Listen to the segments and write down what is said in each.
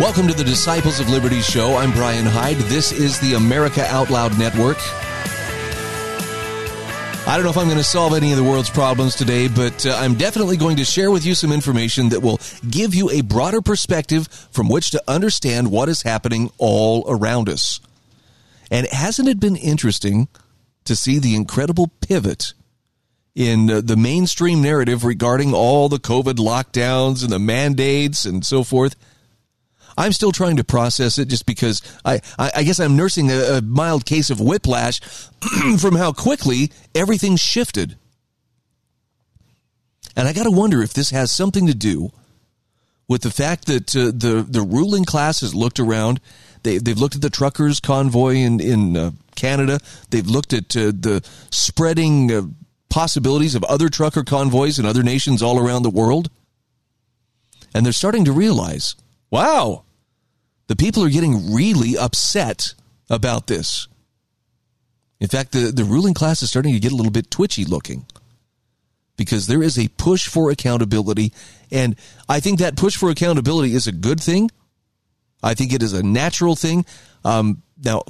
Welcome to the Disciples of Liberty show. I'm Brian Hyde. This is the America Out Loud Network. I don't know if I'm going to solve any of the world's problems today, but I'm definitely going to share with you some information that will give you a broader perspective from which to understand what is happening all around us. And hasn't it been interesting to see the incredible pivot in the mainstream narrative regarding all the COVID lockdowns and the mandates and so forth? I'm still trying to process it just because I guess I'm nursing a mild case of whiplash from how quickly everything shifted. And I got to wonder if this has something to do with the fact that the ruling class has looked around. They've looked at the truckers' convoy in Canada. They've looked at the spreading possibilities of other trucker convoys in other nations all around the world. And they're starting to realize, wow, the people are getting really upset about this. In fact, the ruling class is starting to get a little bit twitchy looking because there is a push for accountability. And I think that push for accountability is a good thing. I think it is a natural thing. Now,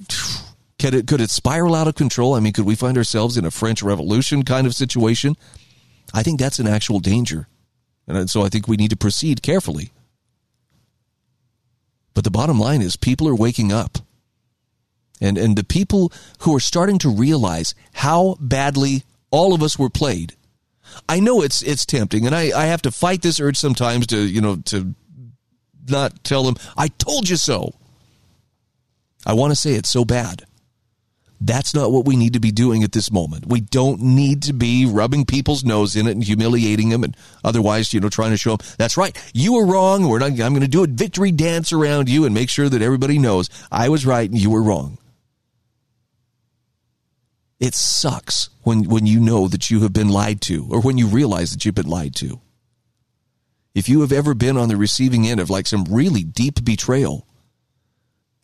could it spiral out of control? I mean, could we find ourselves in a French Revolution kind of situation? I think that's an actual danger. And so I think we need to proceed carefully. But the bottom line is people are waking up. And the people who are starting to realize how badly all of us were played. I know it's tempting, and I have to fight this urge sometimes to not tell them, I told you so. I want to say it's so bad. That's not what we need to be doing at this moment. We don't need to be rubbing people's nose in it and humiliating them and otherwise, trying to show them, that's right, you were wrong. I'm going to do a victory dance around you and make sure that everybody knows I was right and you were wrong. It sucks when you know that you have been lied to or when you realize that you've been lied to. If you have ever been on the receiving end of like some really deep betrayal,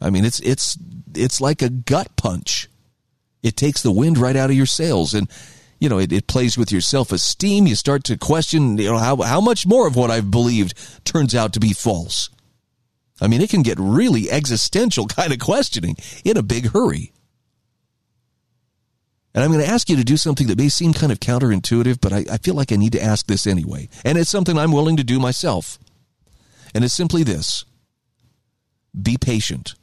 I mean, it's like a gut punch. It takes the wind right out of your sails, and, it plays with your self-esteem. You start to question, how much more of what I've believed turns out to be false. I mean, it can get really existential kind of questioning in a big hurry. And I'm going to ask you to do something that may seem kind of counterintuitive, but I feel like I need to ask this anyway. And it's something I'm willing to do myself. And it's simply this. Be patient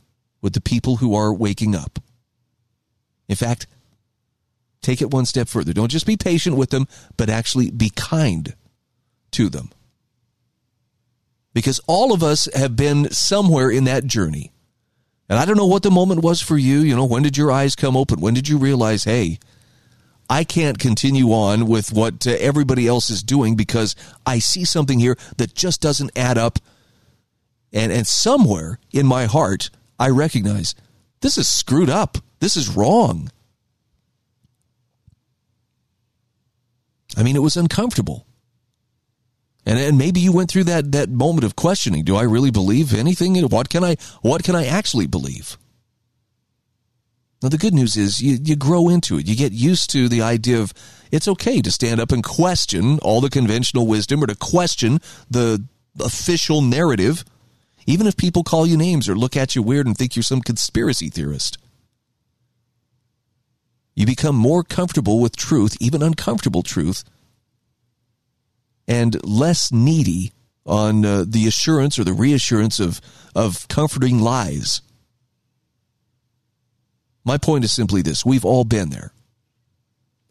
with the people who are waking up. In fact, take it one step further. Don't just be patient with them, but actually be kind to them. Because all of us have been somewhere in that journey. And I don't know what the moment was for you. When did your eyes come open? When did you realize, hey, I can't continue on with what everybody else is doing because I see something here that just doesn't add up. And somewhere in my heart, I recognize this is screwed up. This is wrong. I mean, it was uncomfortable. And maybe you went through that moment of questioning. Do I really believe anything? What can I actually believe? Now, the good news is you grow into it. You get used to the idea of it's okay to stand up and question all the conventional wisdom or to question the official narrative, even if people call you names or look at you weird and think you're some conspiracy theorist. You become more comfortable with truth, even uncomfortable truth, and less needy on the assurance or the reassurance of comforting lies. My point is simply this. We've all been there.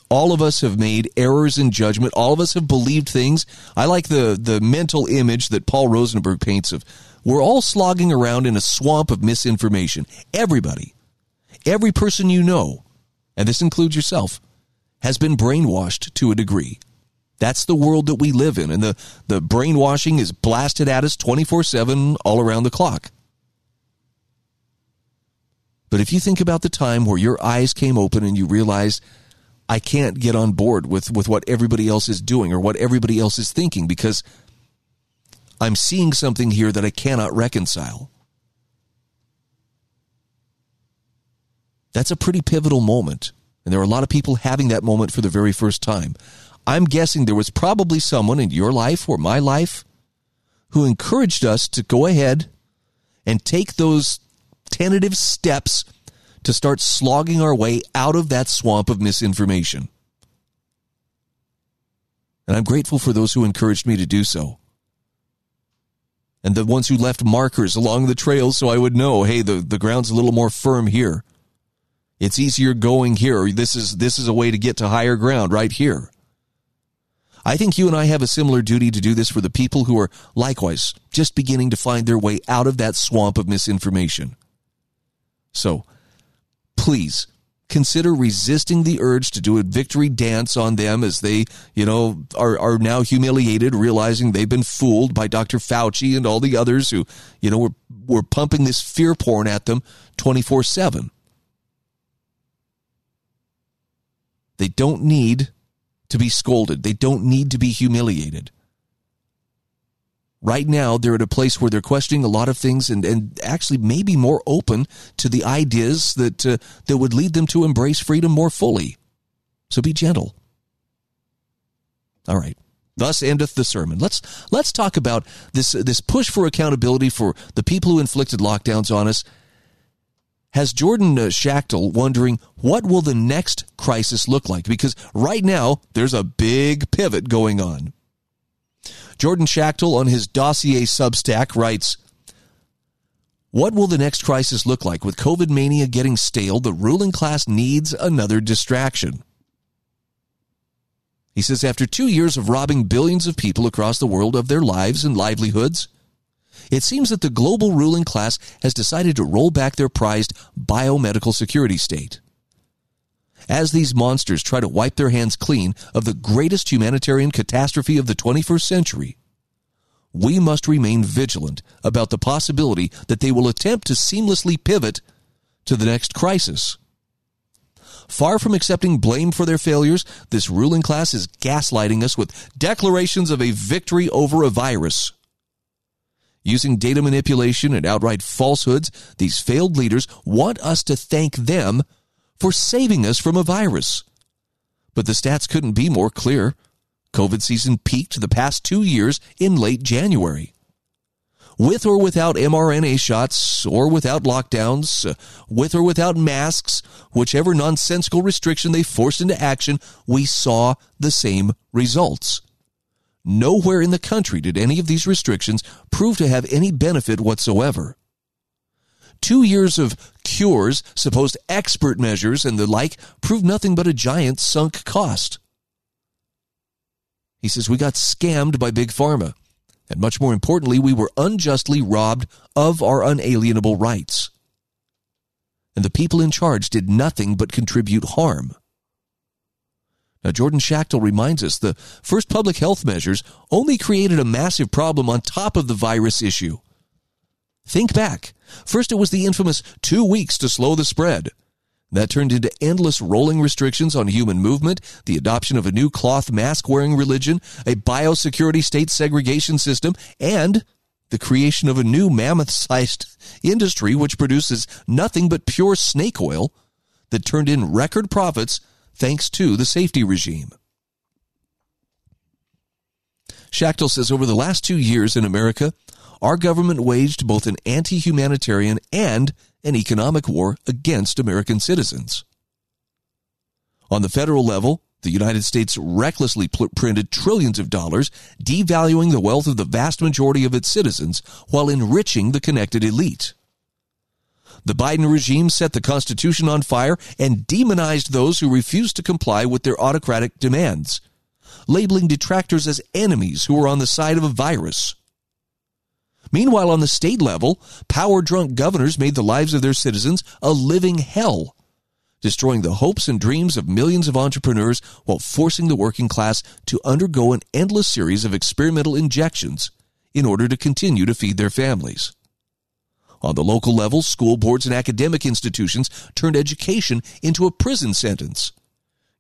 All of us have made errors in judgment. All of us have believed things. I like the mental image that Paul Rosenberg paints of we're all slogging around in a swamp of misinformation. Everybody, every person you know, and this includes yourself, has been brainwashed to a degree. That's the world that we live in, and the brainwashing is blasted at us 24/7 all around the clock. But if you think about the time where your eyes came open and you realized, I can't get on board with what everybody else is doing or what everybody else is thinking because I'm seeing something here that I cannot reconcile. That's a pretty pivotal moment. And there are a lot of people having that moment for the very first time. I'm guessing there was probably someone in your life or my life who encouraged us to go ahead and take those tentative steps to start slogging our way out of that swamp of misinformation. And I'm grateful for those who encouraged me to do so. And the ones who left markers along the trail so I would know, hey, the ground's a little more firm here. It's easier going here. This is a way to get to higher ground right here. I think you and I have a similar duty to do this for the people who are likewise just beginning to find their way out of that swamp of misinformation. So, please consider resisting the urge to do a victory dance on them as they, are now humiliated, realizing they've been fooled by Dr. Fauci and all the others who, were pumping this fear porn at them 24/7. They don't need to be scolded. They don't need to be humiliated. Right now, they're at a place where they're questioning a lot of things and actually maybe more open to the ideas that would lead them to embrace freedom more fully. So be gentle. All right. Thus endeth the sermon. Let's talk about this push for accountability for the people who inflicted lockdowns on us. Has Jordan Schachtel wondering, what will the next crisis look like? Because right now, there's a big pivot going on. Jordan Schachtel on his Dossier Substack writes, what will the next crisis look like? With COVID mania getting stale, the ruling class needs another distraction. He says, after 2 years of robbing billions of people across the world of their lives and livelihoods, it seems that the global ruling class has decided to roll back their prized biomedical security state. As these monsters try to wipe their hands clean of the greatest humanitarian catastrophe of the 21st century, we must remain vigilant about the possibility that they will attempt to seamlessly pivot to the next crisis. Far from accepting blame for their failures, this ruling class is gaslighting us with declarations of a victory over a virus. Using data manipulation and outright falsehoods, these failed leaders want us to thank them for saving us from a virus. But the stats couldn't be more clear. COVID season peaked the past 2 years in late January. With or without mRNA shots, or without lockdowns, with or without masks, whichever nonsensical restriction they forced into action, we saw the same results. Nowhere in the country did any of these restrictions prove to have any benefit whatsoever. 2 years of cures, supposed expert measures, and the like proved nothing but a giant sunk cost. He says we got scammed by Big Pharma, and much more importantly, we were unjustly robbed of our unalienable rights. And the people in charge did nothing but contribute harm. Now, Jordan Schachtel reminds us the first public health measures only created a massive problem on top of the virus issue. Think back. First, it was the infamous 2 weeks to slow the spread. That turned into endless rolling restrictions on human movement, the adoption of a new cloth mask-wearing religion, a biosecurity state segregation system, and the creation of a new mammoth-sized industry which produces nothing but pure snake oil that turned in record profits thanks to the safety regime. Schachtel says over the last 2 years in America, our government waged both an anti-humanitarian and an economic war against American citizens. On the federal level, the United States recklessly printed trillions of dollars, devaluing the wealth of the vast majority of its citizens while enriching the connected elite. The Biden regime set the Constitution on fire and demonized those who refused to comply with their autocratic demands, labeling detractors as enemies who were on the side of a virus. Meanwhile, on the state level, power-drunk governors made the lives of their citizens a living hell, destroying the hopes and dreams of millions of entrepreneurs while forcing the working class to undergo an endless series of experimental injections in order to continue to feed their families. On the local level, school boards and academic institutions turned education into a prison sentence,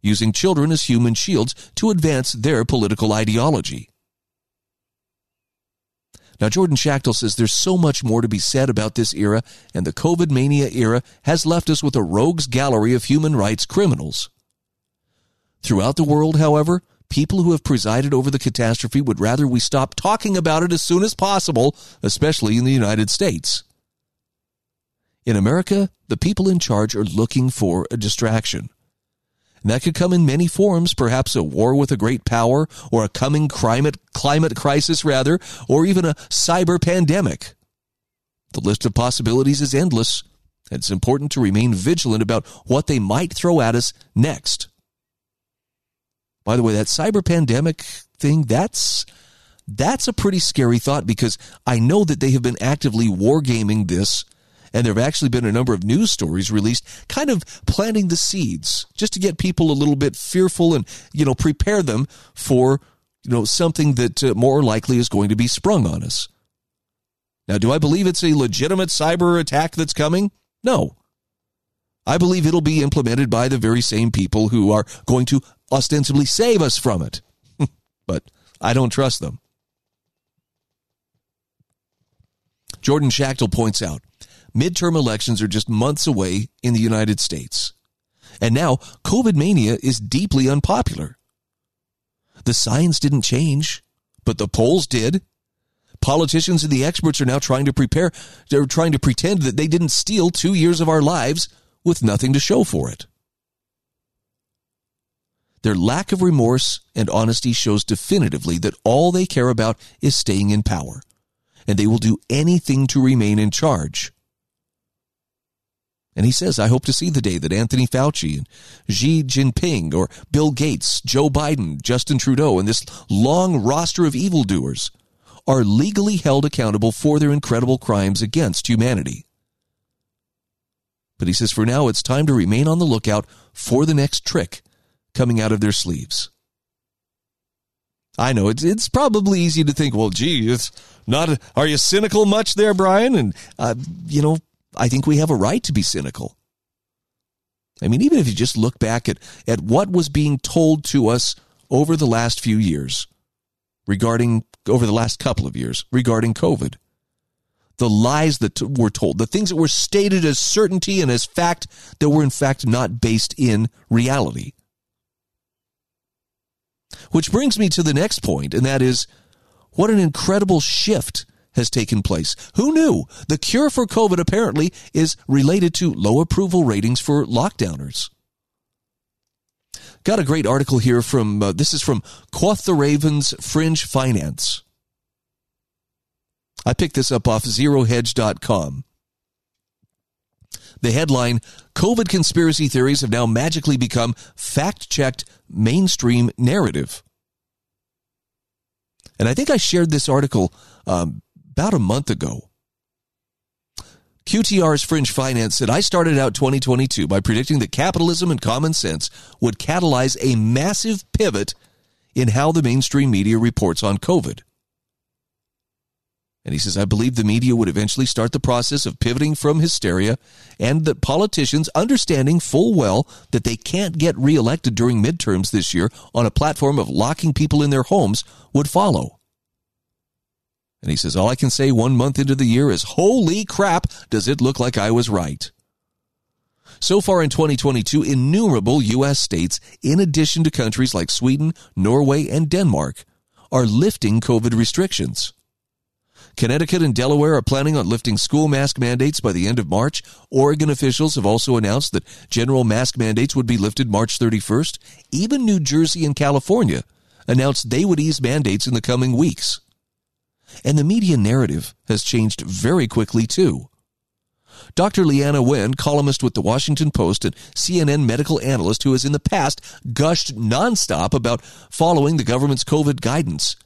using children as human shields to advance their political ideology. Now, Jordan Schachtel says there's so much more to be said about this era, and the COVID mania era has left us with a rogues gallery of human rights criminals. Throughout the world, however, people who have presided over the catastrophe would rather we stop talking about it as soon as possible, especially in the United States. In America, the people in charge are looking for a distraction. And that could come in many forms, perhaps a war with a great power, or a coming climate crisis, or even a cyber pandemic. The list of possibilities is endless, and it's important to remain vigilant about what they might throw at us next. By the way, that cyber pandemic thing, that's a pretty scary thought, because I know that they have been actively wargaming this. And there have actually been a number of news stories released kind of planting the seeds just to get people a little bit fearful and, prepare them for, something that more likely is going to be sprung on us. Now, do I believe it's a legitimate cyber attack that's coming? No. I believe it'll be implemented by the very same people who are going to ostensibly save us from it. But I don't trust them. Jordan Schachtel points out, midterm elections are just months away in the United States. And now, COVID mania is deeply unpopular. The science didn't change, but the polls did. Politicians and the experts are now trying to pretend that they didn't steal 2 years of our lives with nothing to show for it. Their lack of remorse and honesty shows definitively that all they care about is staying in power, and they will do anything to remain in charge. And he says, I hope to see the day that Anthony Fauci and Xi Jinping or Bill Gates, Joe Biden, Justin Trudeau, and this long roster of evildoers are legally held accountable for their incredible crimes against humanity. But he says, for now, it's time to remain on the lookout for the next trick coming out of their sleeves. I know it's probably easy to think, well, gee, it's not. Are you cynical much there, Brian? And, I think we have a right to be cynical. I mean, even if you just look back at what was being told to us over the last few years regarding COVID, the lies that were told, the things that were stated as certainty and as fact that were in fact not based in reality. Which brings me to the next point, and that is what an incredible shift has taken place. Who knew? The cure for COVID apparently is related to low approval ratings for lockdowners. Got a great article here from, this is from Quoth the Raven's Fringe Finance. I picked this up off zerohedge.com. The headline, COVID conspiracy theories have now magically become fact-checked mainstream narrative. And I think I shared this article about a month ago. QTR's Fringe Finance said, I started out 2022 by predicting that capitalism and common sense would catalyze a massive pivot in how the mainstream media reports on COVID. And he says, I believe the media would eventually start the process of pivoting from hysteria, and that politicians, understanding full well that they can't get reelected during midterms this year on a platform of locking people in their homes, would follow. And he says, all I can say 1 month into the year is, holy crap, does it look like I was right. So far in 2022, innumerable U.S. states, in addition to countries like Sweden, Norway, and Denmark, are lifting COVID restrictions. Connecticut and Delaware are planning on lifting school mask mandates by the end of March. Oregon officials have also announced that general mask mandates would be lifted March 31st. Even New Jersey and California announced they would ease mandates in the coming weeks. And the media narrative has changed very quickly, too. Dr. Leana Wen, columnist with the Washington Post and CNN medical analyst who has in the past gushed nonstop about following the government's COVID guidance,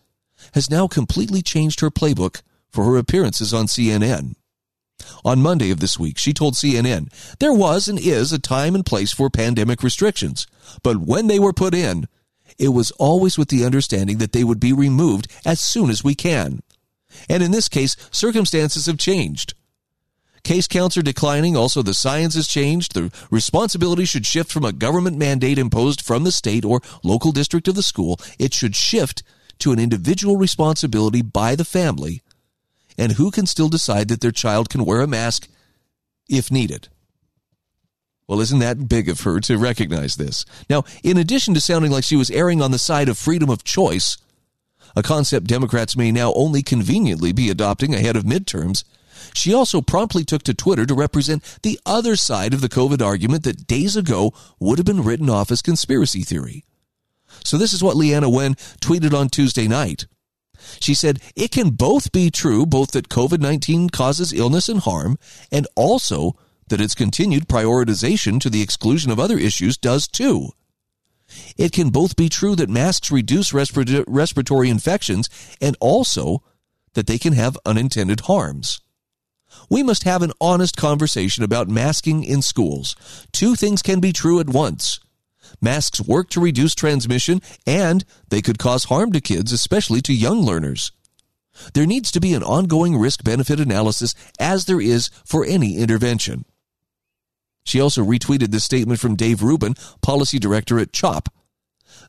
has now completely changed her playbook for her appearances on CNN. On Monday of this week, she told CNN, there was and is a time and place for pandemic restrictions, but when they were put in, it was always with the understanding that they would be removed as soon as we can. And in this case, circumstances have changed. Case counts are declining. Also, the science has changed. The responsibility should shift from a government mandate imposed from the state or local district of the school. It should shift to an individual responsibility by the family and who can still decide that their child can wear a mask if needed. Well, isn't that big of her to recognize this? Now, in addition to sounding like she was erring on the side of freedom of choice, a concept Democrats may now only conveniently be adopting ahead of midterms, she also promptly took to Twitter to represent the other side of the COVID argument that days ago would have been written off as conspiracy theory. So this is what Leana Wen tweeted on Tuesday night. She said, it can both be true, both that COVID-19 causes illness and harm, and also that its continued prioritization to the exclusion of other issues does too. It can both be true that masks reduce respiratory infections and also that they can have unintended harms. We must have an honest conversation about masking in schools. Two things can be true at once. Masks work to reduce transmission, and they could cause harm to kids, especially to young learners. There needs to be an ongoing risk-benefit analysis, as there is for any intervention. She also retweeted this statement from Dave Rubin, policy director at CHOP.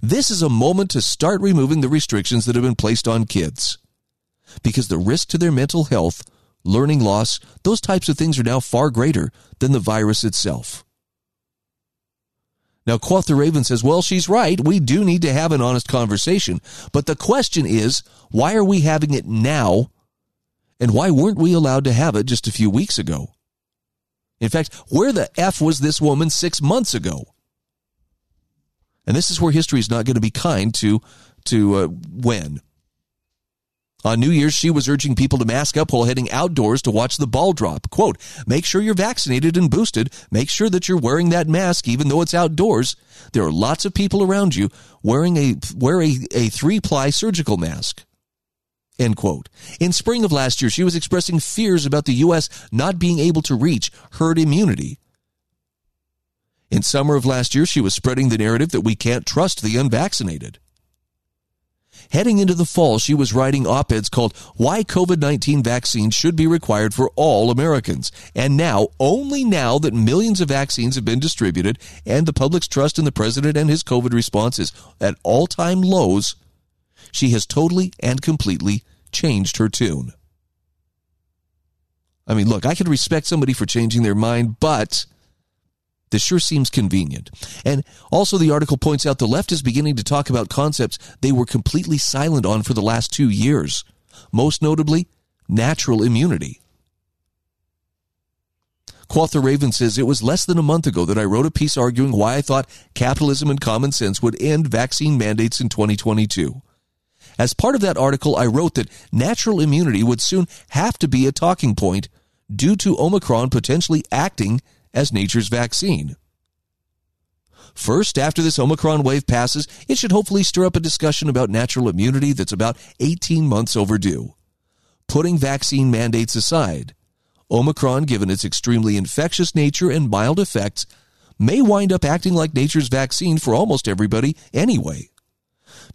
This is a moment to start removing the restrictions that have been placed on kids, because the risk to their mental health, learning loss, those types of things are now far greater than the virus itself. Now, Quoth the Raven says, well, she's right. We do need to have an honest conversation. But the question is, why are we having it now? And why weren't we allowed to have it just a few weeks ago? In fact, where the F was this woman 6 months ago? And this is where history is not going to be kind to when. On New Year's, she was urging people to mask up while heading outdoors to watch the ball drop. Quote, make sure you're vaccinated and boosted. Make sure that you're wearing that mask even though it's outdoors. There are lots of people around you wearing a three-ply surgical mask. End quote. In spring of last year, she was expressing fears about the U.S. not being able to reach herd immunity. In summer of last year, she was spreading the narrative that we can't trust the unvaccinated. Heading into the fall, she was writing op-eds called Why COVID-19 Vaccines Should Be Required for All Americans. And now, only now that millions of vaccines have been distributed and the public's trust in the president and his COVID response is at all-time lows, she has totally and completely changed her tune. I mean, look, I can respect somebody for changing their mind, but this sure seems convenient. And also the article points out the left is beginning to talk about concepts they were completely silent on for the last 2 years, most notably natural immunity. Quoth the Raven says, it was less than a month ago that I wrote a piece arguing why I thought capitalism and common sense would end vaccine mandates in 2022. As part of that article, I wrote that natural immunity would soon have to be a talking point due to Omicron potentially acting as nature's vaccine. First, after this Omicron wave passes, it should hopefully stir up a discussion about natural immunity that's about 18 months overdue. Putting vaccine mandates aside, Omicron, given its extremely infectious nature and mild effects, may wind up acting like nature's vaccine for almost everybody anyway.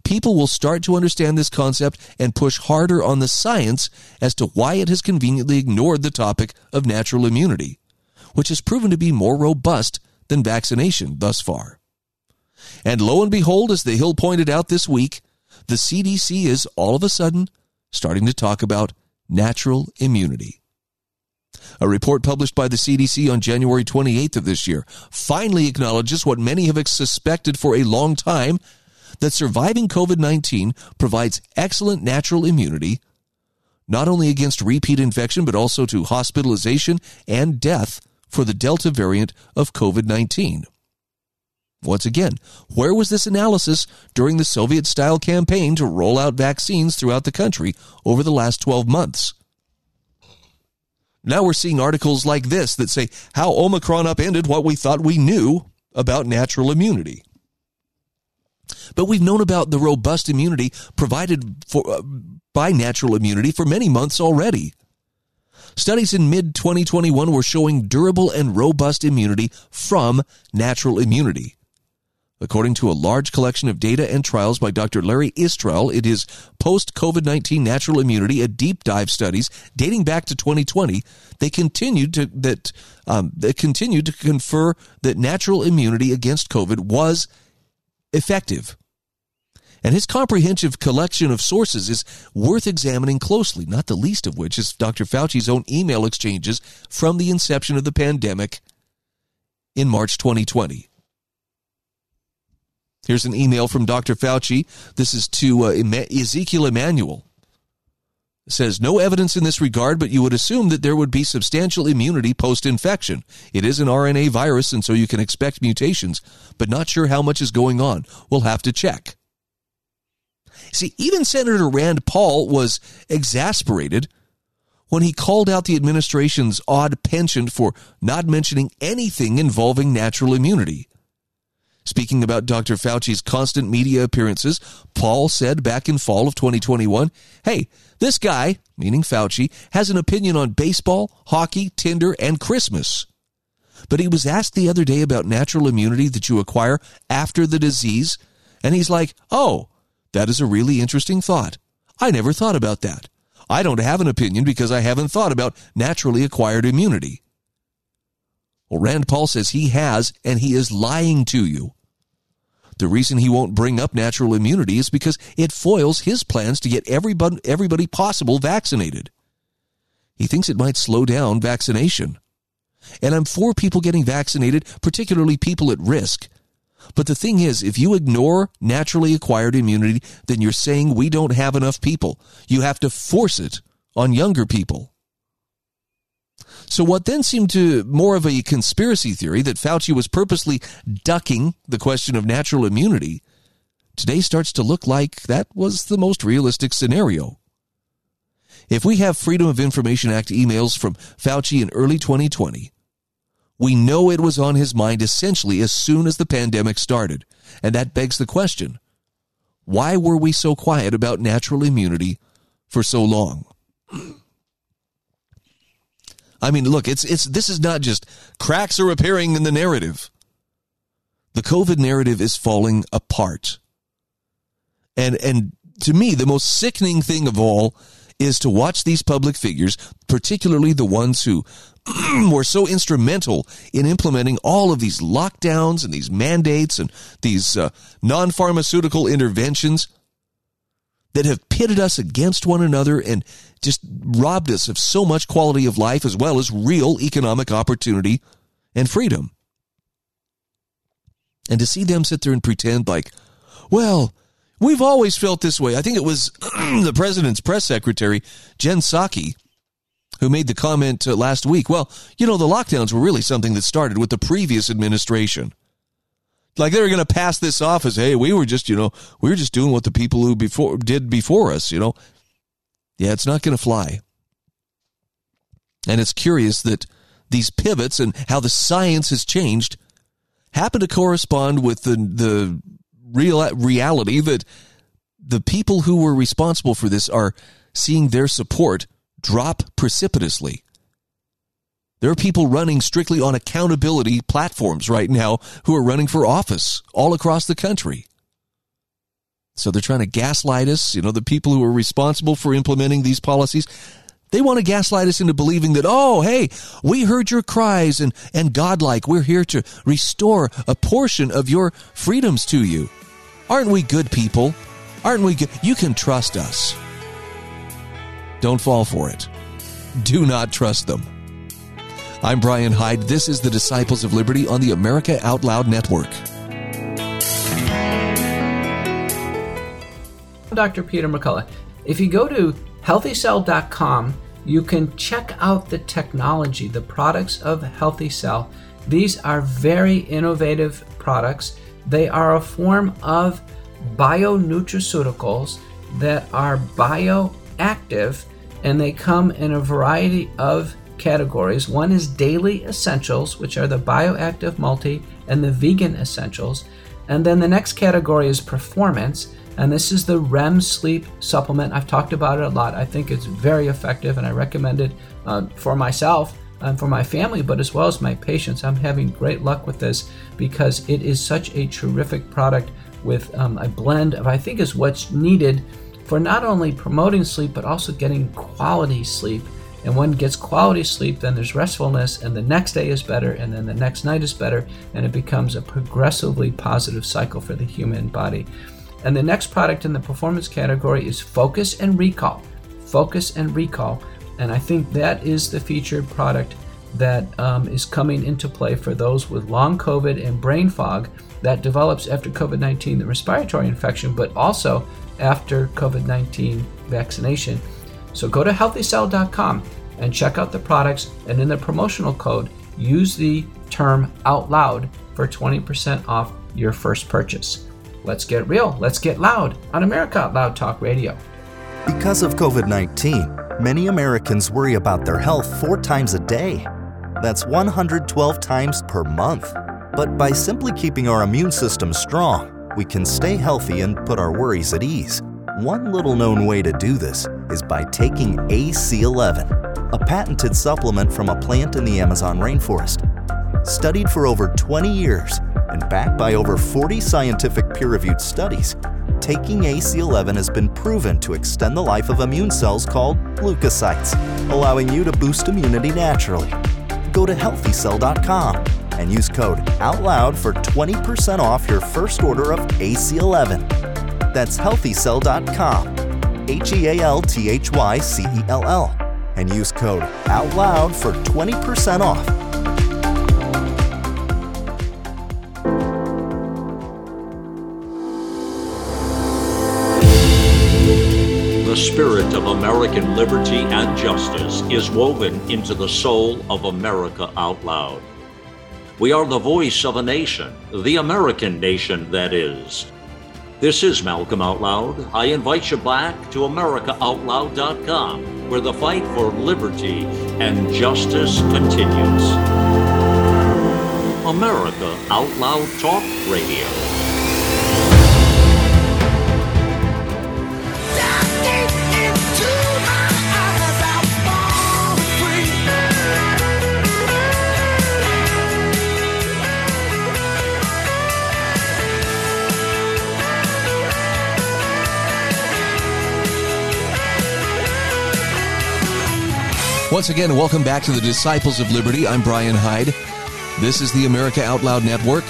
People will start to understand this concept and push harder on the science as to why it has conveniently ignored the topic of natural immunity, which has proven to be more robust than vaccination thus far. And lo and behold, as The Hill pointed out this week, the CDC is all of a sudden starting to talk about natural immunity. A report published by the CDC on January 28th of this year finally acknowledges what many have suspected for a long time, that surviving COVID-19 provides excellent natural immunity, not only against repeat infection, but also to hospitalization and death for the Delta variant of COVID-19. Once again, where was this analysis during the Soviet-style campaign to roll out vaccines throughout the country over the last 12 months? Now we're seeing articles like this that say how Omicron upended what we thought we knew about natural immunity. But we've known about the robust immunity provided by natural immunity for many months already. Studies in mid-2021 were showing durable and robust immunity from natural immunity. According to a large collection of data and trials by Dr. Larry Istrell, it is post-COVID-19 natural immunity, a deep dive studies dating back to 2020. They continued to confer that natural immunity against COVID was effective. And his comprehensive collection of sources is worth examining closely, not the least of which is Dr. Fauci's own email exchanges from the inception of the pandemic in March 2020. Here's an email from Dr. Fauci. This is to Ezekiel Emanuel. It says, no evidence in this regard, but you would assume that there would be substantial immunity post-infection. It is an RNA virus, and so you can expect mutations, but not sure how much is going on. We'll have to check. See, even Senator Rand Paul was exasperated when he called out the administration's odd penchant for not mentioning anything involving natural immunity. Speaking about Dr. Fauci's constant media appearances, Paul said back in fall of 2021, hey, this guy, meaning Fauci, has an opinion on baseball, hockey, Tinder, and Christmas. But he was asked the other day about natural immunity that you acquire after the disease, and he's like, oh, that is a really interesting thought. I never thought about that. I don't have an opinion because I haven't thought about naturally acquired immunity. Well, Rand Paul says he has, and he is lying to you. The reason he won't bring up natural immunity is because it foils his plans to get everybody possible vaccinated. He thinks it might slow down vaccination. And I'm for people getting vaccinated, particularly people at risk. But the thing is, if you ignore naturally acquired immunity, then you're saying we don't have enough people. You have to force it on younger people. So what then seemed to more of a conspiracy theory that Fauci was purposely ducking the question of natural immunity today starts to look like that was the most realistic scenario. If we have Freedom of Information Act emails from Fauci in early 2020, we know it was on his mind essentially as soon as the pandemic started. And that begs the question, why were we so quiet about natural immunity for so long? I mean, look, this is not just cracks are appearing in the narrative. The COVID narrative is falling apart. And to me, the most sickening thing of all is to watch these public figures, particularly the ones who were so instrumental in implementing all of these lockdowns and these mandates and these non-pharmaceutical interventions that have pitted us against one another and just robbed us of so much quality of life as well as real economic opportunity and freedom. And to see them sit there and pretend like, well, we've always felt this way. I think it was the president's press secretary, Jen Psaki, who made the comment last week. Well, you know, the lockdowns were really something that started with the previous administration. Like they were going to pass this off as, hey, we were just doing what the people who did before us, you know. Yeah, it's not going to fly. And it's curious that these pivots and how the science has changed happen to correspond with the reality that the people who were responsible for this are seeing their support drop precipitously. There are people running strictly on accountability platforms right now who are running for office all across the country. So they're trying to gaslight us. You know, the people who are responsible for implementing these policies, they want to gaslight us into believing that, oh, hey, we heard your cries and godlike, we're here to restore a portion of your freedoms to you. Aren't we good people? Aren't we good? You can trust us. Don't fall for it. Do not trust them. I'm Brian Hyde. This is the Disciples of Liberty on the America Out Loud Network. Dr. Peter McCullough, If you go to HealthyCell.com, you can check out the technology, the products of HealthyCell. These are very innovative products. They are a form of bionutraceuticals that are bioactive, and they come in a variety of categories. One is daily essentials, which are the bioactive multi and the vegan essentials. And then the next category is performance, and this is the REM sleep supplement. I've talked about it a lot. I think it's very effective, and I recommend it for myself and for my family, but as well as my patients. I'm having great luck with this because it is such a terrific product with a blend of, I think, is what's needed for not only promoting sleep, but also getting quality sleep. And when one gets quality sleep, then there's restfulness, and the next day is better, and then the next night is better, and it becomes a progressively positive cycle for the human body. And the next product in the performance category is Focus and Recall. Focus and Recall. And I think that is the featured product that is coming into play for those with long COVID and brain fog that develops after COVID-19, the respiratory infection, but also after COVID-19 vaccination. So go to HealthyCell.com and check out the products, and in the promotional code, use the term OUTLOUD for 20% off your first purchase. Let's get real, let's get loud on America Out Loud Talk Radio. Because of COVID-19, many Americans worry about their health 4 times a day. That's 112 times per month. But by simply keeping our immune system strong, we can stay healthy and put our worries at ease. One little known way to do this is by taking AC-11, a patented supplement from a plant in the Amazon rainforest. Studied for over 20 years and backed by over 40 scientific peer-reviewed studies, taking AC-11 has been proven to extend the life of immune cells called leukocytes, allowing you to boost immunity naturally. Go to HealthyCell.com and use code OUTLOUD for 20% off your first order of AC-11. That's HealthyCell.com. HealthyCell, and use code OUTLOUD for 20% off. The spirit of American liberty and justice is woven into the soul of America Out Loud. We are the voice of a nation, the American nation, that is. This is Malcolm Out Loud. I invite you back to AmericaOutloud.com, where the fight for liberty and justice continues. America Out Loud Talk Radio. Once again, welcome back to the Disciples of Liberty. I'm Brian Hyde. This is the America Out Loud Network.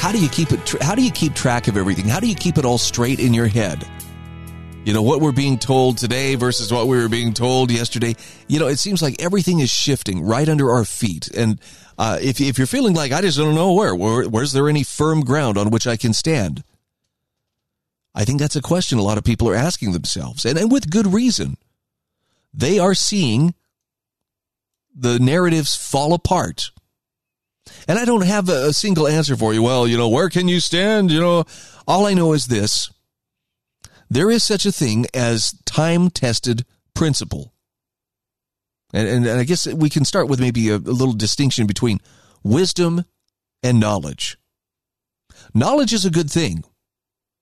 How do you keep it? How do you keep track of everything? How do you keep it all straight in your head? You know, what we're being told today versus what we were being told yesterday. You know, it seems like everything is shifting right under our feet. And if you're feeling like, I just don't know where's there any firm ground on which I can stand? I think that's a question a lot of people are asking themselves, and with good reason. They are seeing the narratives fall apart. And I don't have a single answer for you. Well, you know, where can you stand? You know, all I know is this. There is such a thing as time-tested principle. And I guess we can start with maybe a little distinction between wisdom and knowledge. Knowledge is a good thing.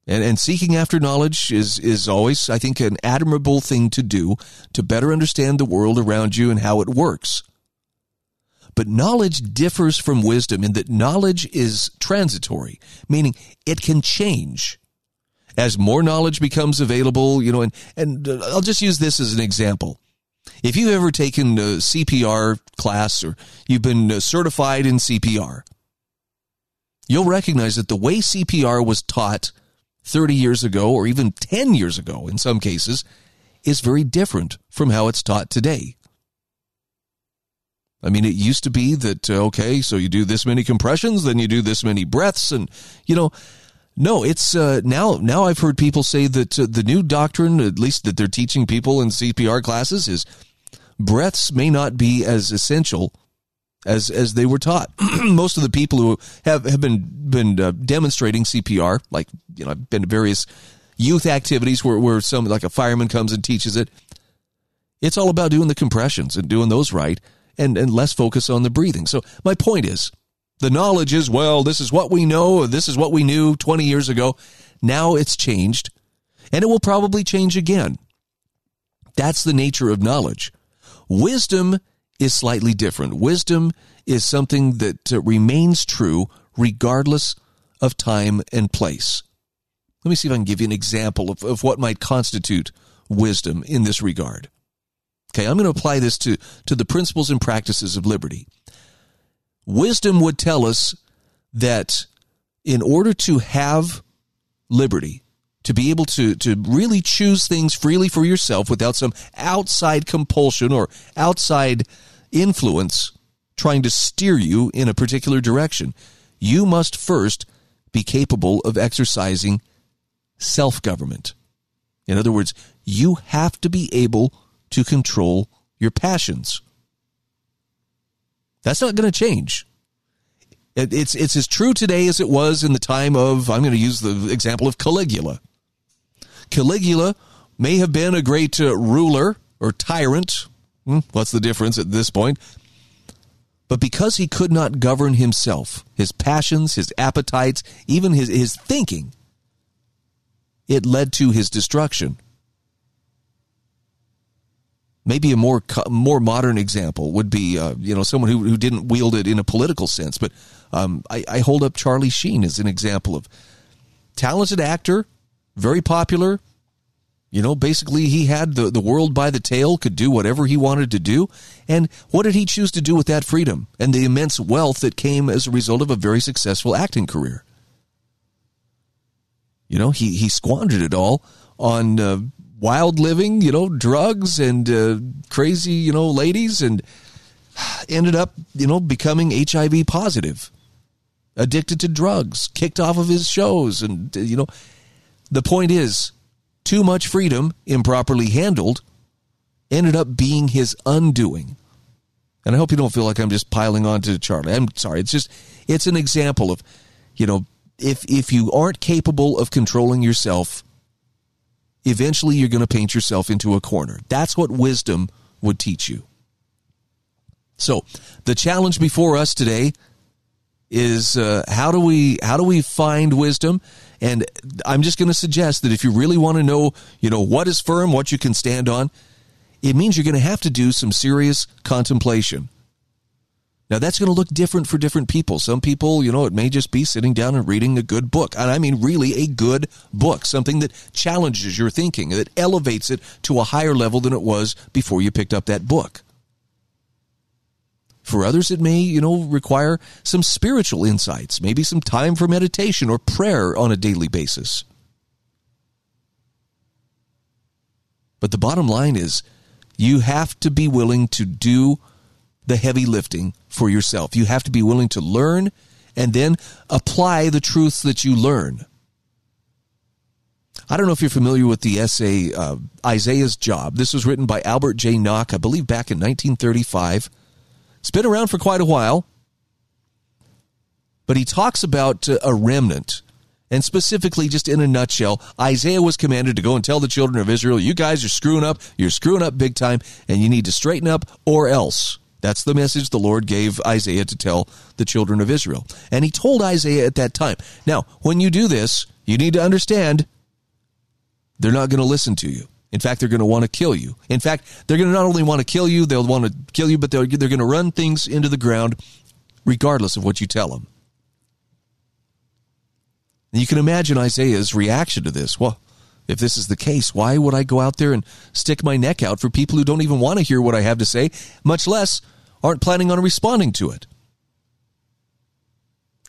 And seeking after knowledge is always, I think, an admirable thing to do to better understand the world around you and how it works. But knowledge differs from wisdom in that knowledge is transitory, meaning it can change. As more knowledge becomes available, you know, and I'll just use this as an example. If you've ever taken a CPR class or you've been certified in CPR, you'll recognize that the way CPR was taught 30 years ago, or even 10 years ago in some cases, is very different from how it's taught today. I mean, it used to be that, okay, so you do this many compressions, then you do this many breaths, and, you know, No, it's now I've heard people say that the new doctrine, at least that they're teaching people in CPR classes, is breaths may not be as essential as they were taught. Most of the people who have been demonstrating CPR, like, you know, I've been to various youth activities where some, like a fireman, comes and teaches it. It's all about doing the compressions and doing those right, and less focus on the breathing. So my point is, the knowledge is, well, this is what we know, this is what we knew 20 years ago. Now it's changed, and it will probably change again. That's the nature of knowledge. Wisdom is slightly different. Wisdom is something that remains true regardless of time and place. Let me see if I can give you an example of what might constitute wisdom in this regard. Okay, I'm going to apply this to the principles and practices of liberty. Wisdom would tell us that in order to have liberty, to be able to really choose things freely for yourself without some outside compulsion or outside influence trying to steer you in a particular direction, you must first be capable of exercising self-government. In other words, you have to be able to control your passions. That's not going to change. It's as true today as it was in the time of, I'm going to use the example of Caligula. Caligula may have been a great ruler or tyrant. What's the difference at this point? But because he could not govern himself, his passions, his appetites, even his thinking, it led to his destruction. Maybe a more modern example would be, someone who didn't wield it in a political sense. But I hold up Charlie Sheen as an example of talented actor, very popular. You know, basically he had the world by the tail, could do whatever he wanted to do. And what did he choose to do with that freedom and the immense wealth that came as a result of a very successful acting career? You know, he squandered it all on wild living, drugs and crazy, ladies, and ended up, becoming HIV positive, addicted to drugs, kicked off of his shows. And, the point is, too much freedom, improperly handled, ended up being his undoing. And I hope you don't feel like I'm just piling on to Charlie. I'm sorry. It's just, it's an example of, if you aren't capable of controlling yourself, eventually, you're going to paint yourself into a corner. That's what wisdom would teach you. So the challenge before us today is how do we find wisdom? And I'm just going to suggest that if you really want to know, what is firm, what you can stand on, it means you're going to have to do some serious contemplation. Now, that's going to look different for different people. Some people, it may just be sitting down and reading a good book. And I mean, really a good book, something that challenges your thinking, that elevates it to a higher level than it was before you picked up that book. For others, it may, require some spiritual insights, maybe some time for meditation or prayer on a daily basis. But the bottom line is you have to be willing to do the heavy lifting for yourself. You have to be willing to learn and then apply the truths that you learn. I don't know if you're familiar with the essay, Isaiah's Job. This was written by Albert J. Nock, I believe back in 1935. It's been around for quite a while. But he talks about a remnant. And specifically, just in a nutshell, Isaiah was commanded to go and tell the children of Israel, you guys are screwing up. You're screwing up big time, and you need to straighten up or else. That's the message the Lord gave Isaiah to tell the children of Israel. And he told Isaiah at that time, now, when you do this, you need to understand they're not going to listen to you. In fact, they're going to want to kill you. In fact, they're going to not only want to kill you, they'll want to kill you, but they're going to run things into the ground regardless of what you tell them. And you can imagine Isaiah's reaction to this. Well, if this is the case, why would I go out there and stick my neck out for people who don't even want to hear what I have to say, much less aren't planning on responding to it?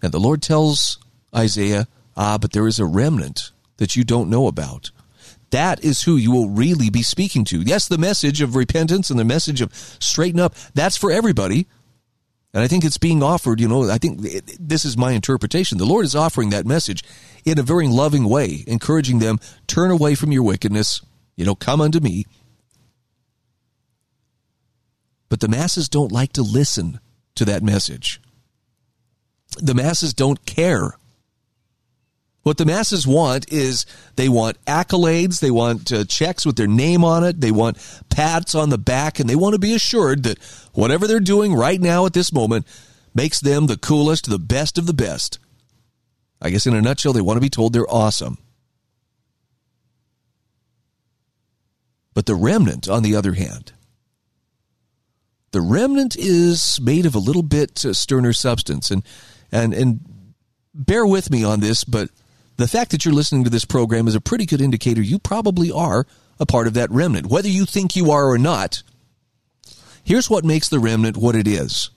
And the Lord tells Isaiah, but there is a remnant that you don't know about. That is who you will really be speaking to. Yes, the message of repentance and the message of straighten up, that's for everybody. And I think it's being offered, you know, I think this is my interpretation. The Lord is offering that message in a very loving way, encouraging them, turn away from your wickedness, you know, come unto me. But the masses don't like to listen to that message. The masses don't care. What the masses want is they want accolades, they want checks with their name on it, they want pats on the back, and they want to be assured that whatever they're doing right now at this moment makes them the coolest, the best of the best. I guess in a nutshell, they want to be told they're awesome. But the remnant, on the other hand, the remnant is made of a little bit sterner substance, and bear with me on this, but the fact that you're listening to this program is a pretty good indicator you probably are a part of that remnant, whether you think you are or not. Here's what makes the remnant what it is.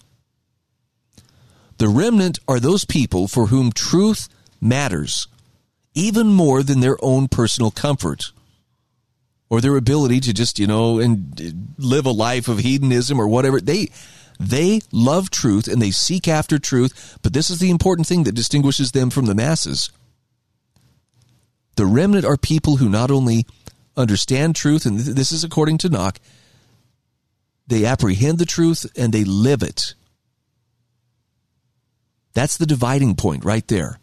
The remnant are those people for whom truth matters even more than their own personal comfort or their ability to just, you know, and live a life of hedonism or whatever. They love truth and they seek after truth, but this is the important thing that distinguishes them from the masses. The remnant are people who not only understand truth, and this is according to Nock, they apprehend the truth and they live it. That's the dividing point right there.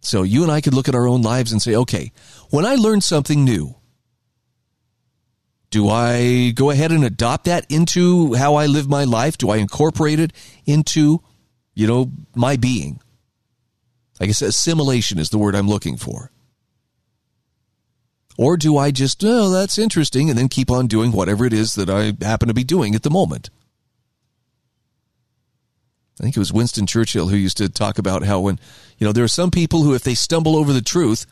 So you and I could look at our own lives and say, okay, when I learn something new, do I go ahead and adopt that into how I live my life? Do I incorporate it into, you know, my being? I guess assimilation is the word I'm looking for. Or do I just, oh, that's interesting, and then keep on doing whatever it is that I happen to be doing at the moment? I think it was Winston Churchill who used to talk about how when, you know, there are some people who, if they stumble over the truth,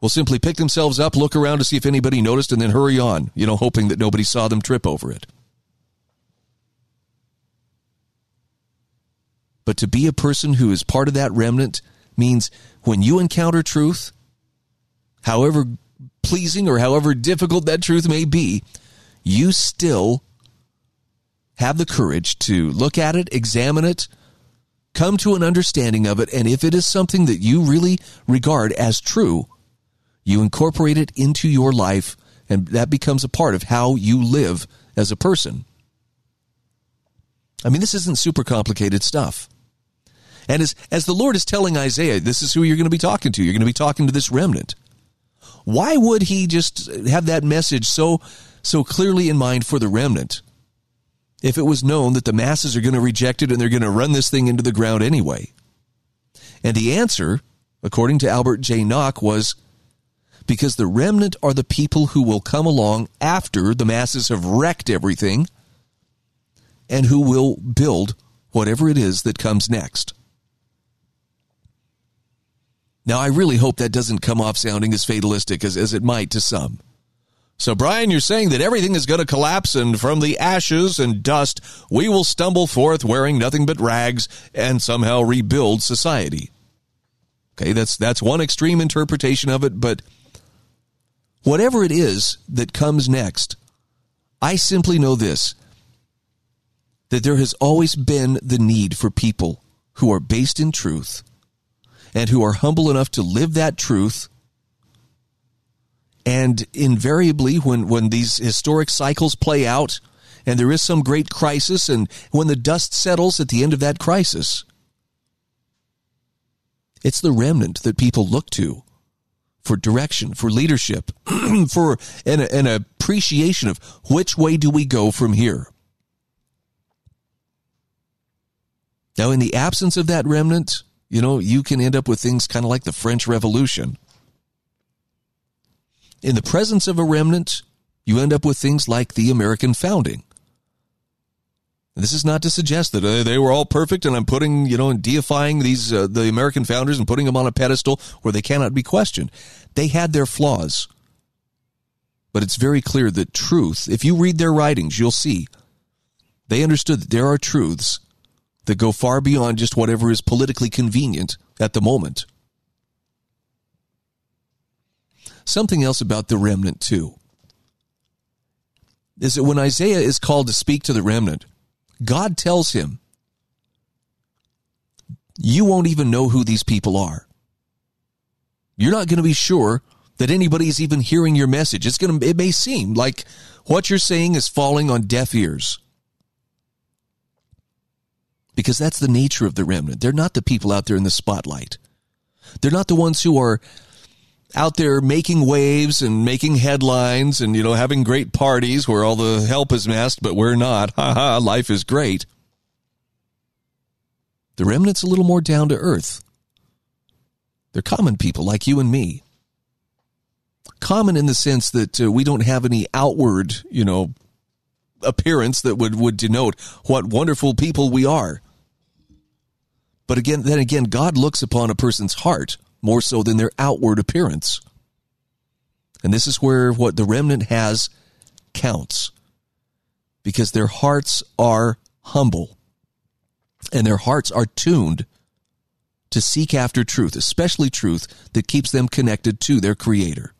will simply pick themselves up, look around to see if anybody noticed, and then hurry on, you know, hoping that nobody saw them trip over it. But to be a person who is part of that remnant means when you encounter truth, however pleasing or however difficult that truth may be, you still have the courage to look at it, examine it, come to an understanding of it, and if it is something that you really regard as true, you incorporate it into your life, and that becomes a part of how you live as a person. I mean, this isn't super complicated stuff. And as the Lord is telling Isaiah, this is who you're going to be talking to. You're going to be talking to this remnant. Why would he just have that message so clearly in mind for the remnant if it was known that the masses are going to reject it and they're going to run this thing into the ground anyway? And the answer, according to Albert J. Nock, was because the remnant are the people who will come along after the masses have wrecked everything and who will build whatever it is that comes next. Now, I really hope that doesn't come off sounding as fatalistic as it might to some. So, Brian, you're saying that everything is going to collapse and from the ashes and dust, we will stumble forth wearing nothing but rags and somehow rebuild society. Okay, that's one extreme interpretation of it, but whatever it is that comes next, I simply know this, that there has always been the need for people who are based in truth and who are humble enough to live that truth. And invariably, when these historic cycles play out and there is some great crisis and when the dust settles at the end of that crisis, it's the remnant that people look to for direction, for leadership, for an appreciation of which way do we go from here. Now, in the absence of that remnant, you know, you can end up with things kind of like the French Revolution. In the presence of a remnant, you end up with things like the American founding. This is not to suggest that they were all perfect and I'm putting, you know, and deifying these the American founders and putting them on a pedestal where they cannot be questioned. They had their flaws. But it's very clear that truth, if you read their writings, you'll see they understood that there are truths that go far beyond just whatever is politically convenient at the moment. Something else about the remnant, too, is that when Isaiah is called to speak to the remnant, God tells him, you won't even know who these people are. You're not going to be sure that anybody's even hearing your message. It may seem like what you're saying is falling on deaf ears. Because that's the nature of the remnant. They're not the people out there in the spotlight. They're not the ones who are out there making waves and making headlines and, having great parties where all the help is masked, but we're not. Ha ha, life is great. The remnant's a little more down to earth. They're common people like you and me. Common in the sense that we don't have any outward, appearance that would denote what wonderful people we are. But then again, God looks upon a person's heart more so than their outward appearance. And this is where what the remnant has counts, because their hearts are humble and their hearts are tuned to seek after truth, especially truth that keeps them connected to their Creator.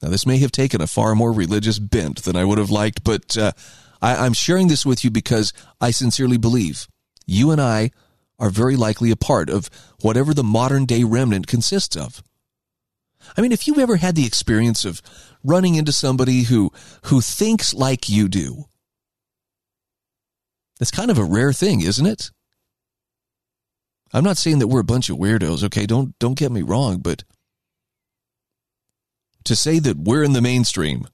Now, this may have taken a far more religious bent than I would have liked, but I'm sharing this with you because I sincerely believe you and I are very likely a part of whatever the modern-day remnant consists of. I mean, if you've ever had the experience of running into somebody who thinks like you do, that's kind of a rare thing, isn't it? I'm not saying that we're a bunch of weirdos, okay? Don't get me wrong, but to say that we're in the mainstream,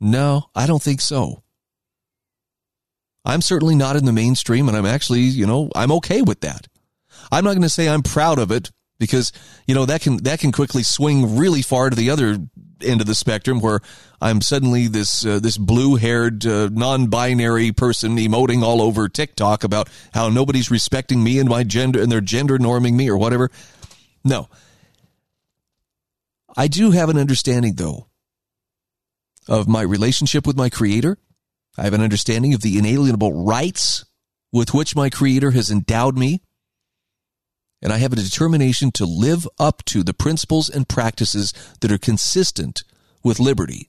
no, I don't think so. I'm certainly not in the mainstream, and I'm actually, I'm okay with that. I'm not going to say I'm proud of it because, that can quickly swing really far to the other end of the spectrum where I'm suddenly this blue-haired, non-binary person emoting all over TikTok about how nobody's respecting me and my gender and they're gender norming me or whatever. No. I do have an understanding, though, of my relationship with my Creator. I have an understanding of the inalienable rights with which my Creator has endowed me. And I have a determination to live up to the principles and practices that are consistent with liberty,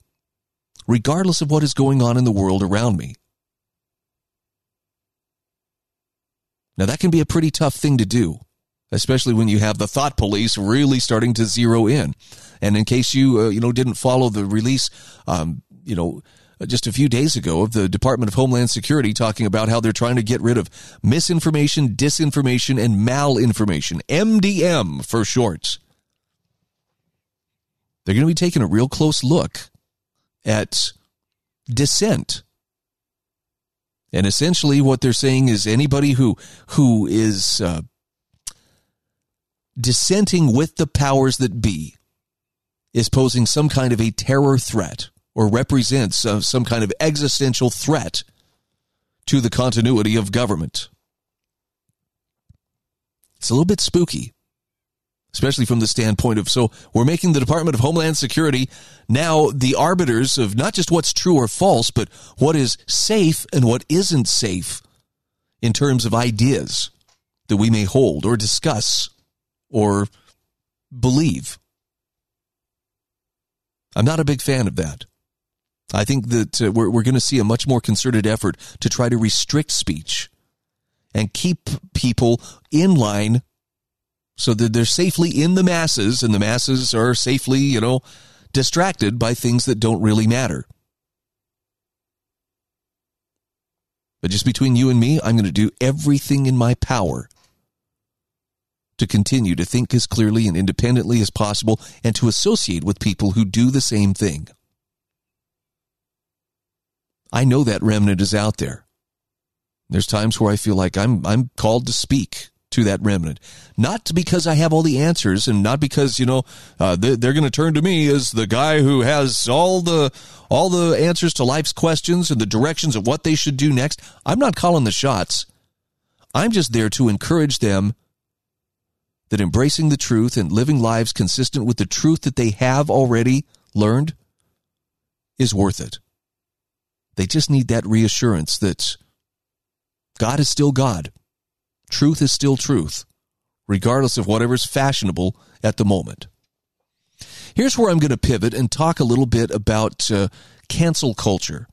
regardless of what is going on in the world around me. Now, that can be a pretty tough thing to do, especially when you have the thought police really starting to zero in. And in case you, didn't follow the release, just a few days ago of the Department of Homeland Security talking about how they're trying to get rid of misinformation, disinformation, and malinformation, MDM for short. They're going to be taking a real close look at dissent. And essentially what they're saying is anybody who is dissenting with the powers that be is posing some kind of a terror threat or represents some kind of existential threat to the continuity of government. It's a little bit spooky, especially from the standpoint of, so we're making the Department of Homeland Security now the arbiters of not just what's true or false, but what is safe and what isn't safe in terms of ideas that we may hold or discuss or believe. I'm not a big fan of that. I think that we're going to see a much more concerted effort to try to restrict speech and keep people in line so that they're safely in the masses, and the masses are safely, distracted by things that don't really matter. But just between you and me, I'm going to do everything in my power to continue to think as clearly and independently as possible and to associate with people who do the same thing. I know that remnant is out there. There's times where I feel like I'm called to speak to that remnant, not because I have all the answers and not because, they're going to turn to me as the guy who has all the answers to life's questions and the directions of what they should do next. I'm not calling the shots. I'm just there to encourage them that embracing the truth and living lives consistent with the truth that they have already learned is worth it. They just need that reassurance that God is still God. Truth is still truth, regardless of whatever's fashionable at the moment. Here's where I'm going to pivot and talk a little bit about cancel culture.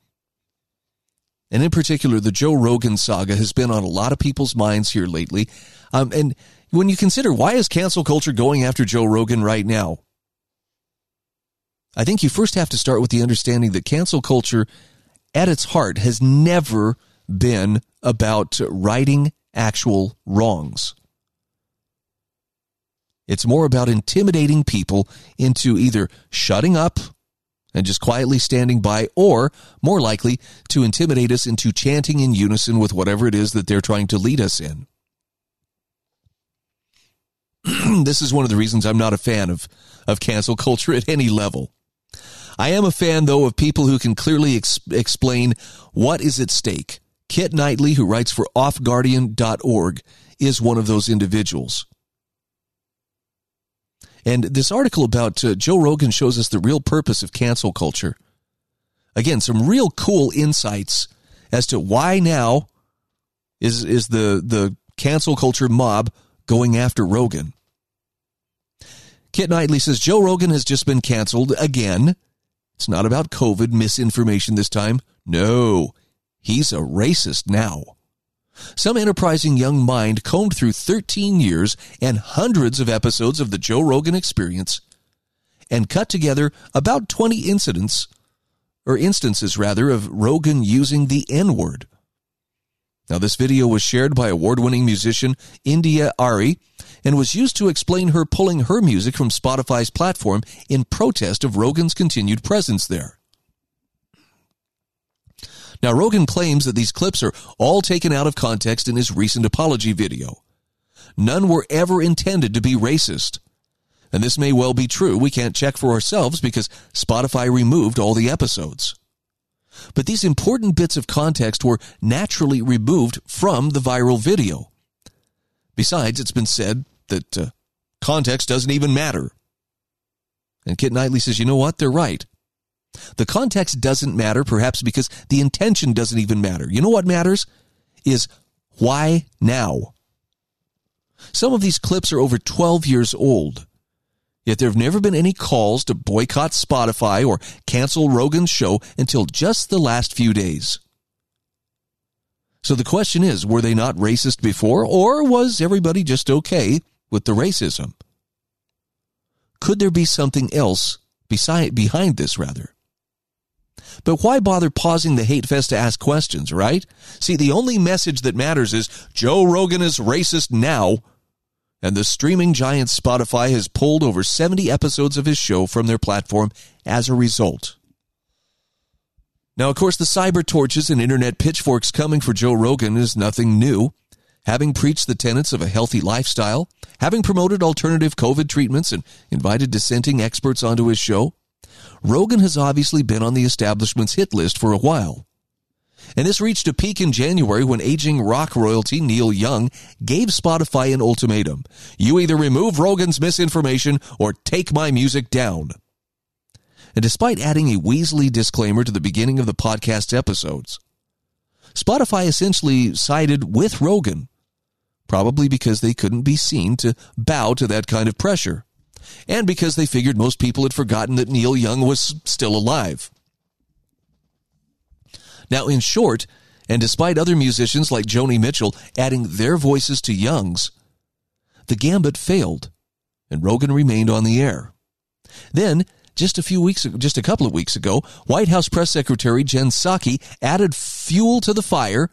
And in particular, the Joe Rogan saga has been on a lot of people's minds here lately. And when you consider, why is cancel culture going after Joe Rogan right now? I think you first have to start with the understanding that cancel culture at its heart has never been about righting actual wrongs. It's more about intimidating people into either shutting up and just quietly standing by, or more likely to intimidate us into chanting in unison with whatever it is that they're trying to lead us in. This is one of the reasons I'm not a fan of cancel culture at any level. I am a fan, though, of people who can clearly explain what is at stake. Kit Knightley, who writes for offguardian.org, is one of those individuals. And this article about Joe Rogan shows us the real purpose of cancel culture. Again, some real cool insights as to why now is the cancel culture mob going after Rogan. Kit Knightley says, Joe Rogan has just been canceled again. It's not about COVID misinformation this time. No, he's a racist now. Some enterprising young mind combed through 13 years and hundreds of episodes of the Joe Rogan Experience and cut together about 20 instances of Rogan using the N-word. Now, this video was shared by award-winning musician India Ari and was used to explain her pulling her music from Spotify's platform in protest of Rogan's continued presence there. Now, Rogan claims that these clips are all taken out of context in his recent apology video. None were ever intended to be racist. And this may well be true. We can't check for ourselves because Spotify removed all the episodes. But these important bits of context were naturally removed from the viral video. Besides, it's been said that context doesn't even matter. And Kit Knightley says, you know what? They're right. The context doesn't matter, perhaps because the intention doesn't even matter. You know what matters is why now? Some of these clips are over 12 years old, yet there have never been any calls to boycott Spotify or cancel Rogan's show until just the last few days. So the question is, were they not racist before, or was everybody just okay with the racism? Could there be something else behind this, rather? But why bother pausing the hate fest to ask questions, right? See, the only message that matters is Joe Rogan is racist now, and the streaming giant Spotify has pulled over 70 episodes of his show from their platform as a result. Now, of course, the cyber torches and internet pitchforks coming for Joe Rogan is nothing new. Having preached the tenets of a healthy lifestyle, having promoted alternative COVID treatments and invited dissenting experts onto his show, Rogan has obviously been on the establishment's hit list for a while. And this reached a peak in January when aging rock royalty Neil Young gave Spotify an ultimatum. You either remove Rogan's misinformation or take my music down. And despite adding a Weasley disclaimer to the beginning of the podcast's episodes, Spotify essentially sided with Rogan, probably because they couldn't be seen to bow to that kind of pressure, and because they figured most people had forgotten that Neil Young was still alive. Now, in short, and despite other musicians like Joni Mitchell adding their voices to Young's, the gambit failed, and Rogan remained on the air. Then, just a couple of weeks ago, White House Press Secretary Jen Psaki added fuel to the fire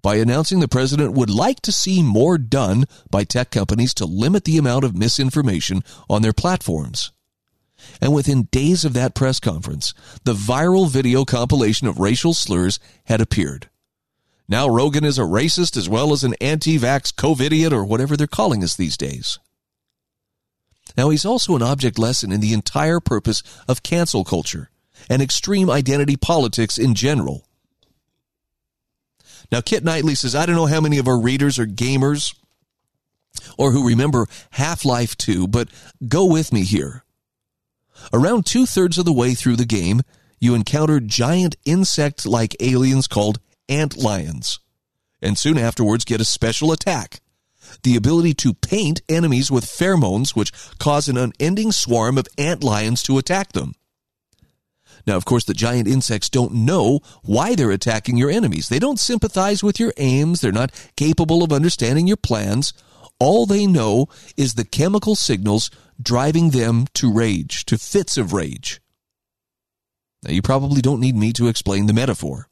by announcing the president would like to see more done by tech companies to limit the amount of misinformation on their platforms. And within days of that press conference, the viral video compilation of racial slurs had appeared. Now Rogan is a racist as well as an anti-vax COVIDiot or whatever they're calling us these days. Now, he's also an object lesson in the entire purpose of cancel culture and extreme identity politics in general. Now, Kit Knightley says, I don't know how many of our readers are gamers or who remember Half-Life 2, but go with me here. Around two-thirds of the way through the game, you encounter giant insect-like aliens called antlions, and soon afterwards get a special attack. The ability to paint enemies with pheromones, which cause an unending swarm of antlions to attack them. Now, of course, the giant insects don't know why they're attacking your enemies. They don't sympathize with your aims. They're not capable of understanding your plans. All they know is the chemical signals driving them to rage, to fits of rage. Now, you probably don't need me to explain the metaphor.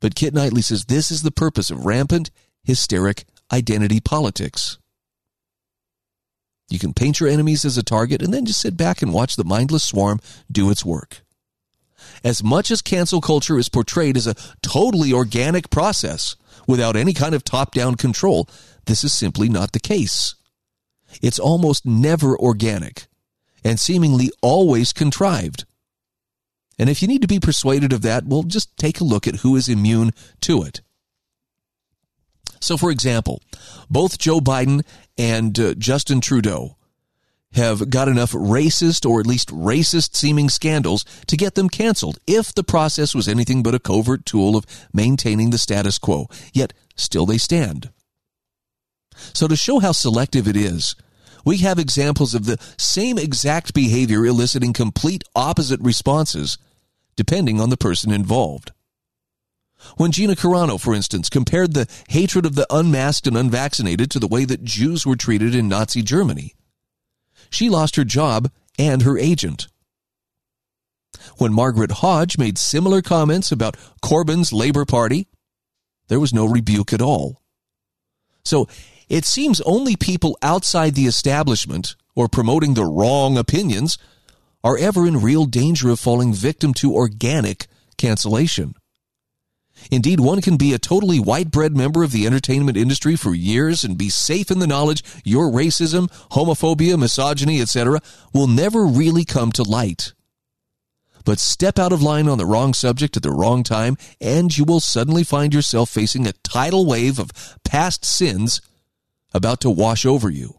But Kit Knightley says this is the purpose of rampant, hysteric identity politics. You can paint your enemies as a target and then just sit back and watch the mindless swarm do its work. As much as cancel culture is portrayed as a totally organic process without any kind of top-down control, this is simply not the case. It's almost never organic and seemingly always contrived. And if you need to be persuaded of that, well, just take a look at who is immune to it. So, for example, both Joe Biden and Justin Trudeau have got enough racist or at least racist-seeming scandals to get them canceled if the process was anything but a covert tool of maintaining the status quo. Yet, still they stand. So to show how selective it is, we have examples of the same exact behavior eliciting complete opposite responses depending on the person involved. When Gina Carano, for instance, compared the hatred of the unmasked and unvaccinated to the way that Jews were treated in Nazi Germany, she lost her job and her agent. When Margaret Hodge made similar comments about Corbyn's Labour Party, there was no rebuke at all. So it seems only people outside the establishment or promoting the wrong opinions are ever in real danger of falling victim to organic cancellation. Indeed, one can be a totally white-bread member of the entertainment industry for years and be safe in the knowledge your racism, homophobia, misogyny, etc. will never really come to light. But step out of line on the wrong subject at the wrong time, and you will suddenly find yourself facing a tidal wave of past sins about to wash over you.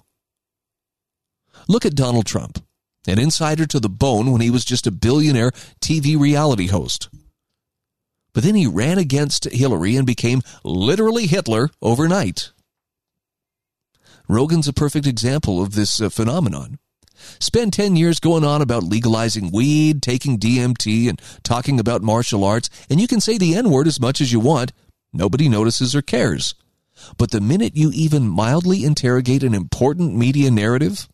Look at Donald Trump, an insider to the bone when he was just a billionaire TV reality host. But then he ran against Hillary and became literally Hitler overnight. Rogan's a perfect example of this phenomenon. Spend 10 years going on about legalizing weed, taking DMT, and talking about martial arts, and you can say the N-word as much as you want. Nobody notices or cares. But the minute you even mildly interrogate an important media narrative,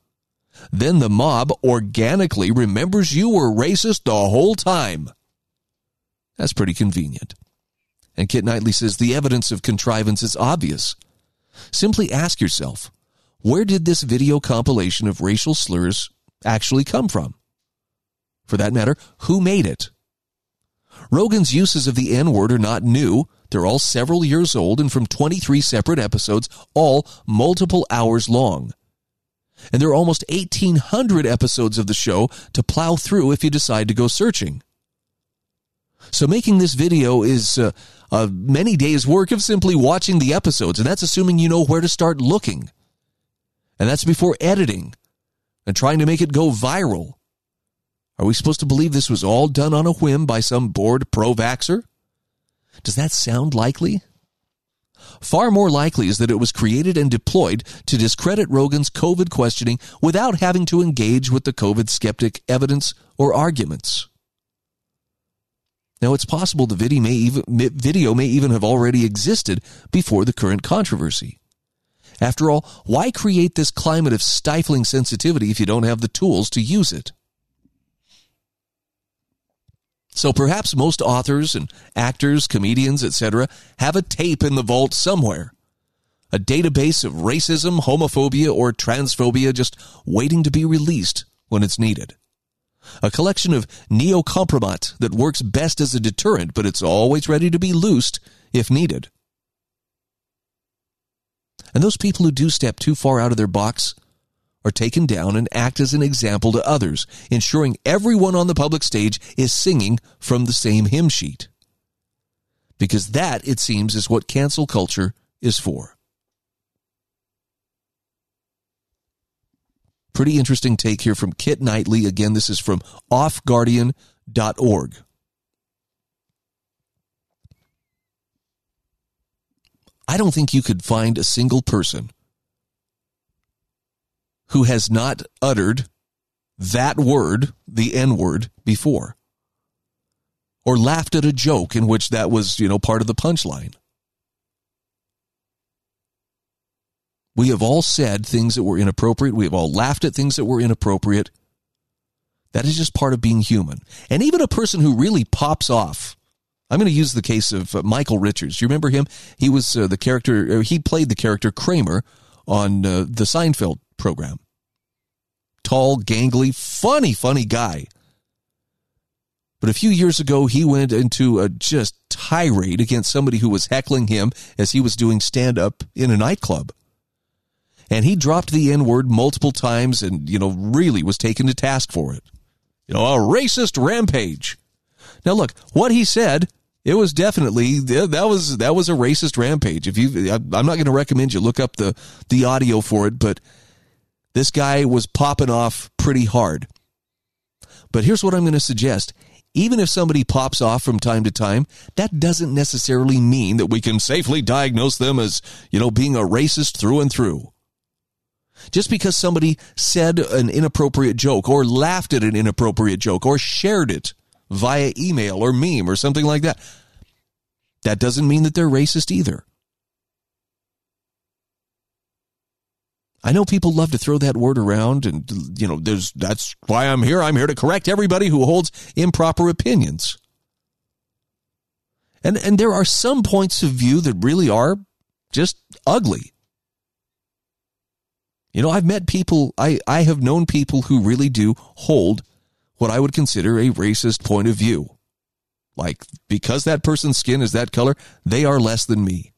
then the mob organically remembers you were racist the whole time. That's pretty convenient. And Kit Knightley says the evidence of contrivance is obvious. Simply ask yourself, where did this video compilation of racial slurs actually come from? For that matter, who made it? Rogan's uses of the N-word are not new. They're all several years old and from 23 separate episodes, all multiple hours long. And there are almost 1,800 episodes of the show to plow through if you decide to go searching. So making this video is many days' work of simply watching the episodes, and that's assuming you know where to start looking. And that's before editing and trying to make it go viral. Are we supposed to believe this was all done on a whim by some bored pro-vaxxer? Does that sound likely? Far more likely is that it was created and deployed to discredit Rogan's COVID questioning without having to engage with the COVID skeptic evidence or arguments. Now, it's possible the video may even have already existed before the current controversy. After all, why create this climate of stifling sensitivity if you don't have the tools to use it? So perhaps most authors and actors, comedians, etc. have a tape in the vault somewhere, a database of racism, homophobia, or transphobia just waiting to be released when it's needed. A collection of neocompromat that works best as a deterrent, but it's always ready to be loosed if needed. And those people who do step too far out of their box are taken down and act as an example to others, ensuring everyone on the public stage is singing from the same hymn sheet. Because that, it seems, is what cancel culture is for. Pretty interesting take here from Kit Knightley. Again, this is from offguardian.org. I don't think you could find a single person who has not uttered that word, the N-word, before, or laughed at a joke in which that was, part of the punchline. We have all said things that were inappropriate. We have all laughed at things that were inappropriate. That is just part of being human. And even a person who really pops off. I'm going to use the case of Michael Richards. You remember him? He was the character. He played the character Kramer on the Seinfeld program. Tall, gangly, funny guy. But a few years ago, he went into a just tirade against somebody who was heckling him as he was doing stand-up in a nightclub. And he dropped the N-word multiple times and, really was taken to task for it. A racist rampage. Now, look, what he said, it was definitely, that was a racist rampage. I'm not going to recommend you look up the audio for it, but this guy was popping off pretty hard. But here's what I'm going to suggest. Even if somebody pops off from time to time, that doesn't necessarily mean that we can safely diagnose them as, being a racist through and through. Just because somebody said an inappropriate joke or laughed at an inappropriate joke or shared it via email or meme or something like that, that doesn't mean that they're racist either. I know people love to throw that word around, and, that's why I'm here. I'm here to correct everybody who holds improper opinions. And there are some points of view that really are just ugly. I've met people, I have known people who really do hold what I would consider a racist point of view. Like, because that person's skin is that color, they are less than me.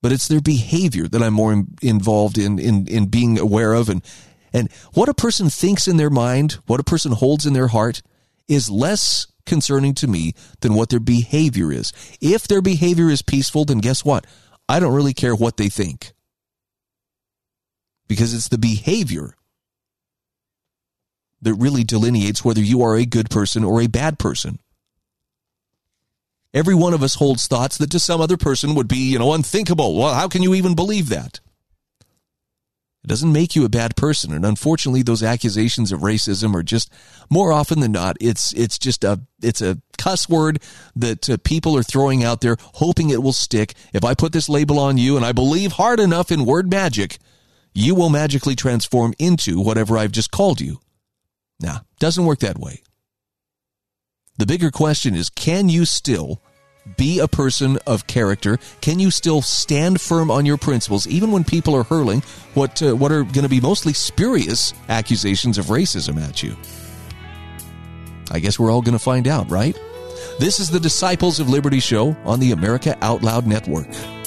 But it's their behavior that I'm more involved in being aware of. And what a person thinks in their mind, what a person holds in their heart, is less concerning to me than what their behavior is. If their behavior is peaceful, then guess what? I don't really care what they think, because it's the behavior that really delineates whether you are a good person or a bad person. Every one of us holds thoughts that to some other person would be, unthinkable. Well, how can you even believe that? It doesn't make you a bad person, and unfortunately, those accusations of racism are just, more often than not, it's just a cuss word that people are throwing out there, hoping it will stick. If I put this label on you, and I believe hard enough in word magic, you will magically transform into whatever I've just called you. Nah, doesn't work that way. The bigger question is, can you still be a person of character? Can you still stand firm on your principles, even when people are hurling what are going to be mostly spurious accusations of racism at you? I guess we're all going to find out, right? This is the Disciples of Liberty show on the America Out Loud Network.